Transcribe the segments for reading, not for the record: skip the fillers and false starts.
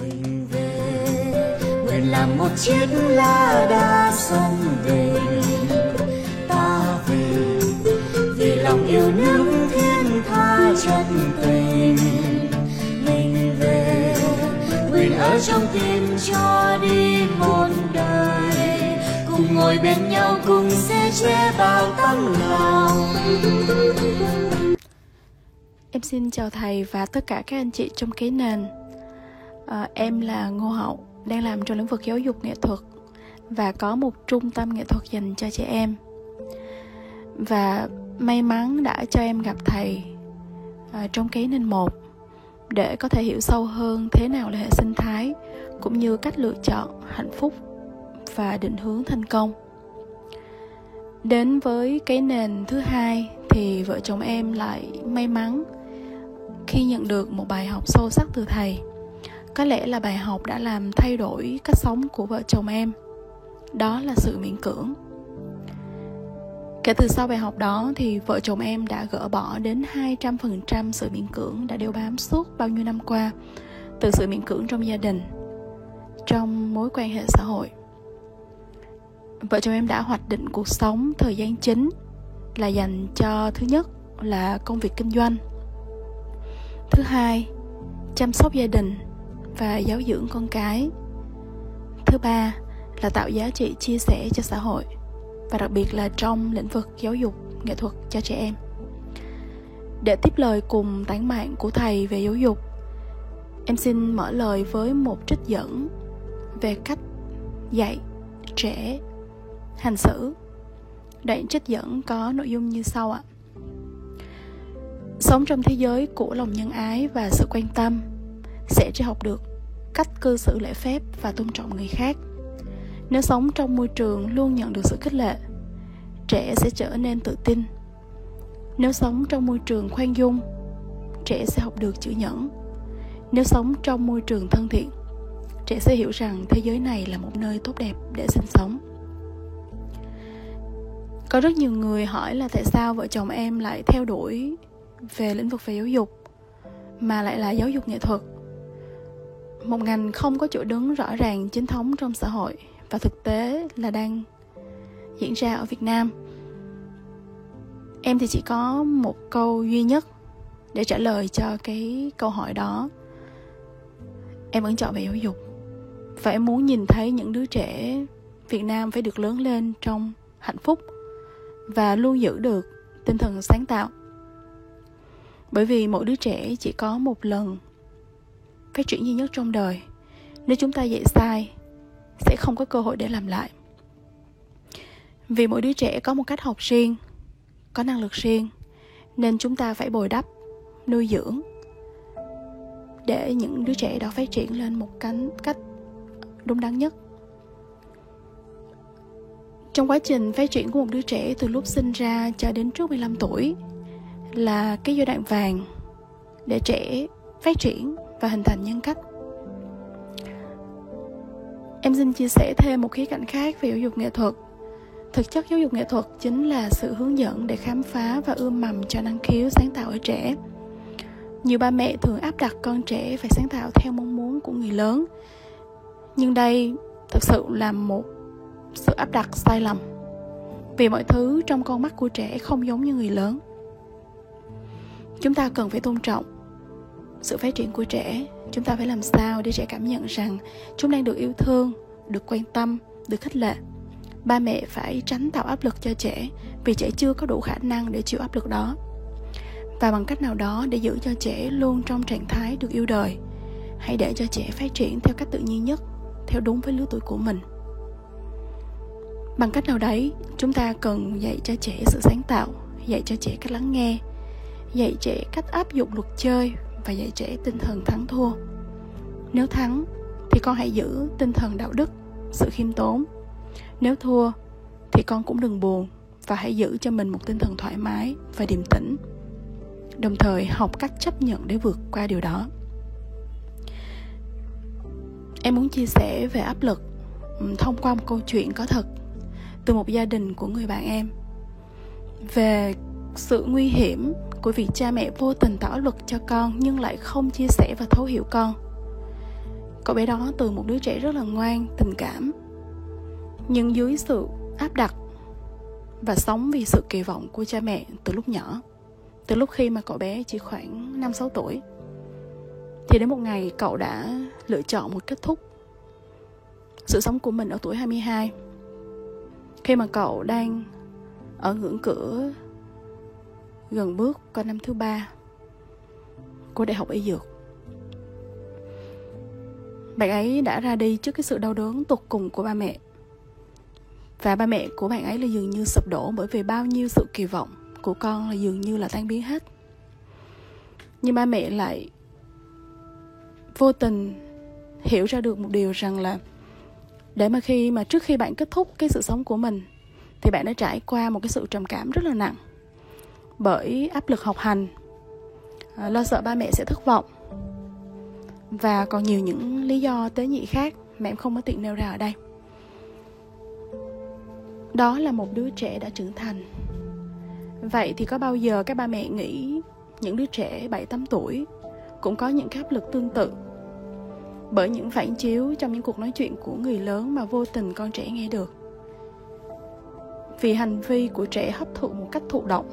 mình về, nguyện làm một chiếc lá đa sông về, ta về vì lòng yêu nước thiên tha chân tình. Mình về, nguyện ở trong tim cho đi một đời, cùng ngồi bên nhau cùng sẽ che vào tấm lòng. Em xin chào thầy và tất cả các anh chị trong cái nền. Em là Ngô Hậu, đang làm trong lĩnh vực giáo dục nghệ thuật và có một trung tâm nghệ thuật dành cho trẻ em. Và may mắn đã cho em gặp thầy trong cái nền 1 để có thể hiểu sâu hơn thế nào là hệ sinh thái, cũng như cách lựa chọn hạnh phúc và định hướng thành công. Đến với cái nền thứ 2 thì vợ chồng em lại may mắn khi nhận được một bài học sâu sắc từ thầy. Có lẽ là bài học đã làm thay đổi cách sống của vợ chồng em, đó là sự miễn cưỡng. Kể từ sau bài học đó thì vợ chồng em đã gỡ bỏ đến 200% sự miễn cưỡng đã đeo bám suốt bao nhiêu năm qua, từ sự miễn cưỡng trong gia đình, trong mối quan hệ xã hội. Vợ chồng em đã hoạch định cuộc sống, thời gian chính là dành cho thứ nhất là công việc kinh doanh, thứ hai chăm sóc gia đình và giáo dưỡng con cái, thứ ba là tạo giá trị chia sẻ cho xã hội, và đặc biệt là trong lĩnh vực giáo dục nghệ thuật cho trẻ em. Để tiếp lời cùng tản mạn của thầy về giáo dục, em xin mở lời với một trích dẫn về cách dạy trẻ hành xử. Đoạn trích dẫn có nội dung như sau ạ. Sống trong thế giới của lòng nhân ái và sự quan tâm, sẽ chỉ học được cách cư xử lễ phép và tôn trọng người khác. Nếu sống trong môi trường luôn nhận được sự khích lệ, trẻ sẽ trở nên tự tin. Nếu sống trong môi trường khoan dung, trẻ sẽ học được chữ nhẫn. Nếu sống trong môi trường thân thiện, trẻ sẽ hiểu rằng thế giới này là một nơi tốt đẹp để sinh sống. Có rất nhiều người hỏi là tại sao vợ chồng em lại theo đuổi về lĩnh vực về giáo dục, mà lại là giáo dục nghệ thuật, một ngành không có chỗ đứng rõ ràng chính thống trong xã hội và thực tế là đang diễn ra ở Việt Nam. Em thì chỉ có một câu duy nhất để trả lời cho cái câu hỏi đó. Em vẫn chọn về giáo dục, và em muốn nhìn thấy những đứa trẻ Việt Nam phải được lớn lên trong hạnh phúc và luôn giữ được tinh thần sáng tạo. Bởi vì mỗi đứa trẻ chỉ có một lần phát triển duy nhất trong đời. Nếu chúng ta dạy sai, sẽ không có cơ hội để làm lại. Vì mỗi đứa trẻ có một cách học riêng, có năng lực riêng, nên chúng ta phải bồi đắp, nuôi dưỡng để những đứa trẻ đó phát triển lên một cách đúng đắn nhất. Trong quá trình phát triển của một đứa trẻ từ lúc sinh ra cho đến trước 15 tuổi là cái giai đoạn vàng để trẻ phát triển và hình thành nhân cách. Em xin chia sẻ thêm một khía cạnh khác về giáo dục nghệ thuật. Thực chất giáo dục nghệ thuật chính là sự hướng dẫn để khám phá và ươm mầm cho năng khiếu sáng tạo ở trẻ. Nhiều ba mẹ thường áp đặt con trẻ phải sáng tạo theo mong muốn của người lớn, nhưng đây thực sự là một sự áp đặt sai lầm, vì mọi thứ trong con mắt của trẻ không giống như người lớn. Chúng ta cần phải tôn trọng sự phát triển của trẻ. Chúng ta phải làm sao để trẻ cảm nhận rằng chúng đang được yêu thương, được quan tâm, được khích lệ. Ba mẹ phải tránh tạo áp lực cho trẻ, vì trẻ chưa có đủ khả năng để chịu áp lực đó. Và bằng cách nào đó để giữ cho trẻ luôn trong trạng thái được yêu đời, hãy để cho trẻ phát triển theo cách tự nhiên nhất, theo đúng với lứa tuổi của mình. Bằng cách nào đấy, chúng ta cần dạy cho trẻ sự sáng tạo, dạy cho trẻ cách lắng nghe, dạy trẻ cách áp dụng luật chơi và dạy trẻ tinh thần thắng thua. Nếu thắng thì con hãy giữ tinh thần đạo đức, sự khiêm tốn. Nếu thua thì con cũng đừng buồn và hãy giữ cho mình một tinh thần thoải mái và điềm tĩnh, đồng thời học cách chấp nhận để vượt qua điều đó. Em muốn chia sẻ về áp lực thông qua một câu chuyện có thật từ một gia đình của người bạn em, về sự nguy hiểm của việc cha mẹ vô tình tạo áp lực cho con nhưng lại không chia sẻ và thấu hiểu con. Cậu bé đó từ một đứa trẻ rất là ngoan, tình cảm, nhưng dưới sự áp đặt và sống vì sự kỳ vọng của cha mẹ từ lúc nhỏ, từ lúc khi mà cậu bé chỉ khoảng 5-6 tuổi, thì đến một ngày cậu đã lựa chọn một kết thúc sự sống của mình ở tuổi 22. Khi mà cậu đang ở ngưỡng cửa gần bước qua năm thứ 3 của Đại học Y Dược, bạn ấy đã ra đi trước cái sự đau đớn tột cùng của ba mẹ. Và ba mẹ của bạn ấy là dường như sụp đổ, bởi vì bao nhiêu sự kỳ vọng của con là dường như là tan biến hết. Nhưng ba mẹ lại vô tình hiểu ra được một điều rằng là để mà khi mà trước khi bạn kết thúc cái sự sống của mình thì bạn đã trải qua một cái sự trầm cảm rất là nặng, bởi áp lực học hành, lo sợ ba mẹ sẽ thất vọng, và còn nhiều những lý do tế nhị khác mà em không có tiện nêu ra ở đây. Đó là một đứa trẻ đã trưởng thành. Vậy thì có bao giờ các ba mẹ nghĩ những đứa trẻ 7-8 tuổi cũng có những áp lực tương tự, bởi những phản chiếu trong những cuộc nói chuyện của người lớn mà vô tình con trẻ nghe được? Vì hành vi của trẻ hấp thụ một cách thụ động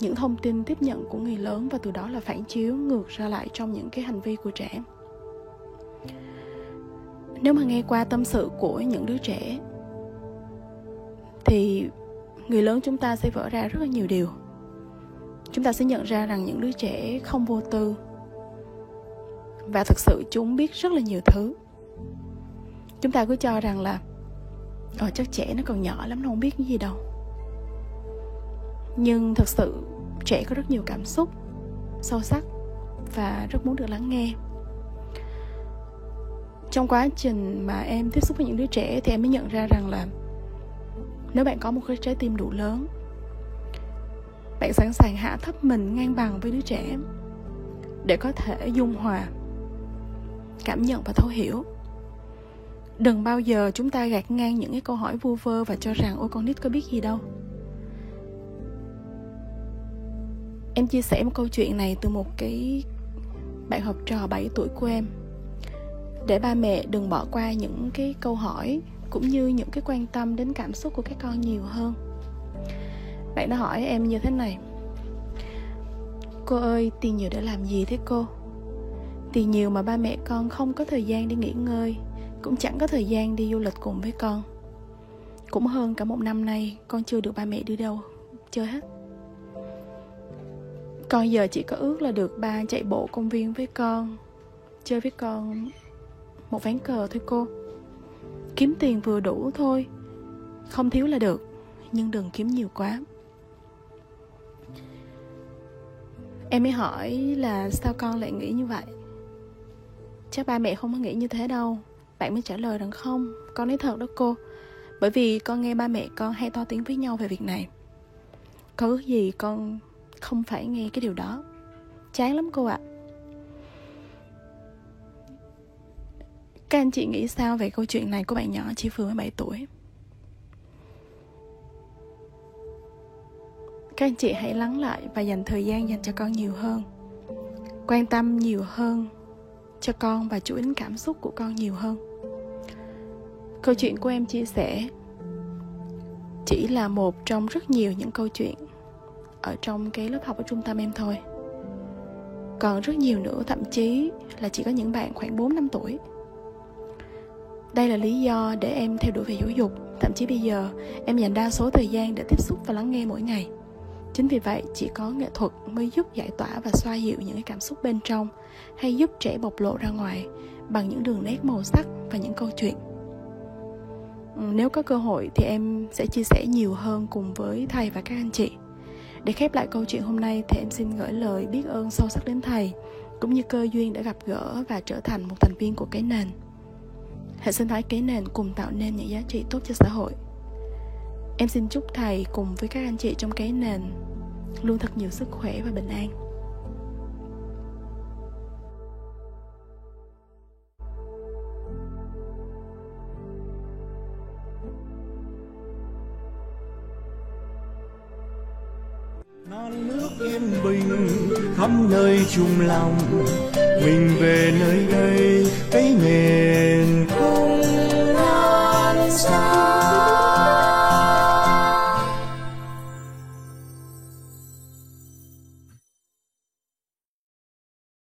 những thông tin tiếp nhận của người lớn, và từ đó là phản chiếu ngược ra lại trong những cái hành vi của trẻ. Nếu mà nghe qua tâm sự của những đứa trẻ thì người lớn chúng ta sẽ vỡ ra rất là nhiều điều. Chúng ta sẽ nhận ra rằng những đứa trẻ không vô tư, và thực sự chúng biết rất là nhiều thứ. Chúng ta cứ cho rằng là chắc trẻ nó còn nhỏ lắm, nó không biết cái gì đâu. Nhưng thực sự trẻ có rất nhiều cảm xúc sâu sắc và rất muốn được lắng nghe. Trong quá trình mà em tiếp xúc với những đứa trẻ thì em mới nhận ra rằng là nếu bạn có một cái trái tim đủ lớn, bạn sẵn sàng hạ thấp mình ngang bằng với đứa trẻ để có thể dung hòa, cảm nhận và thấu hiểu. Đừng bao giờ chúng ta gạt ngang những cái câu hỏi vu vơ và cho rằng ôi con nít có biết gì đâu. Em chia sẻ một câu chuyện này từ một cái bạn học trò 7 tuổi của em, để ba mẹ đừng bỏ qua những cái câu hỏi cũng như những cái quan tâm đến cảm xúc của các con nhiều hơn. Bạn đã hỏi em như thế này: cô ơi, tiền nhiều để làm gì thế cô? Tiền nhiều mà ba mẹ con không có thời gian để nghỉ ngơi, cũng chẳng có thời gian đi du lịch cùng với con. Cũng hơn cả một năm nay con chưa được ba mẹ đưa đâu chơi hết. Con giờ chỉ có ước là được ba chạy bộ công viên với con, chơi với con một ván cờ thôi cô. Kiếm tiền vừa đủ thôi, không thiếu là được, nhưng đừng kiếm nhiều quá. Em mới hỏi là sao con lại nghĩ như vậy? Chắc ba mẹ không có nghĩ như thế đâu. Bạn mới trả lời rằng không, con nói thật đó cô, bởi vì con nghe ba mẹ con hay to tiếng với nhau về việc này. Có ước gì con không phải nghe cái điều đó, chán lắm cô ạ. Các anh chị nghĩ sao về câu chuyện này của bạn nhỏ chỉ vừa mới 7 tuổi? Các anh chị hãy lắng lại và dành thời gian dành cho con nhiều hơn, quan tâm nhiều hơn cho con và chú ý đến cảm xúc của con nhiều hơn. Câu chuyện của em chia sẻ chỉ là một trong rất nhiều những câu chuyện ở trong cái lớp học ở trung tâm em thôi. Còn rất nhiều nữa, thậm chí là chỉ có những bạn khoảng 4-5 tuổi. Đây là lý do để em theo đuổi về giáo dục. Thậm chí bây giờ em dành đa số thời gian để tiếp xúc và lắng nghe mỗi ngày. Chính vì vậy, chỉ có nghệ thuật mới giúp giải tỏa và xoa dịu những cái cảm xúc bên trong, hay giúp trẻ bộc lộ ra ngoài bằng những đường nét màu sắc và những câu chuyện. Nếu có cơ hội thì em sẽ chia sẻ nhiều hơn cùng với thầy và các anh chị. Để khép lại câu chuyện hôm nay thì em xin gửi lời biết ơn sâu sắc đến thầy, cũng như cơ duyên đã gặp gỡ và trở thành một thành viên của cái nền. Hệ sinh thái cái nền cùng tạo nên những giá trị tốt cho xã hội. Em xin chúc thầy cùng với các anh chị trong cái nền luôn thật nhiều sức khỏe và bình an. Non nước yên bình khắp nơi chung lòng mình về nơi đây.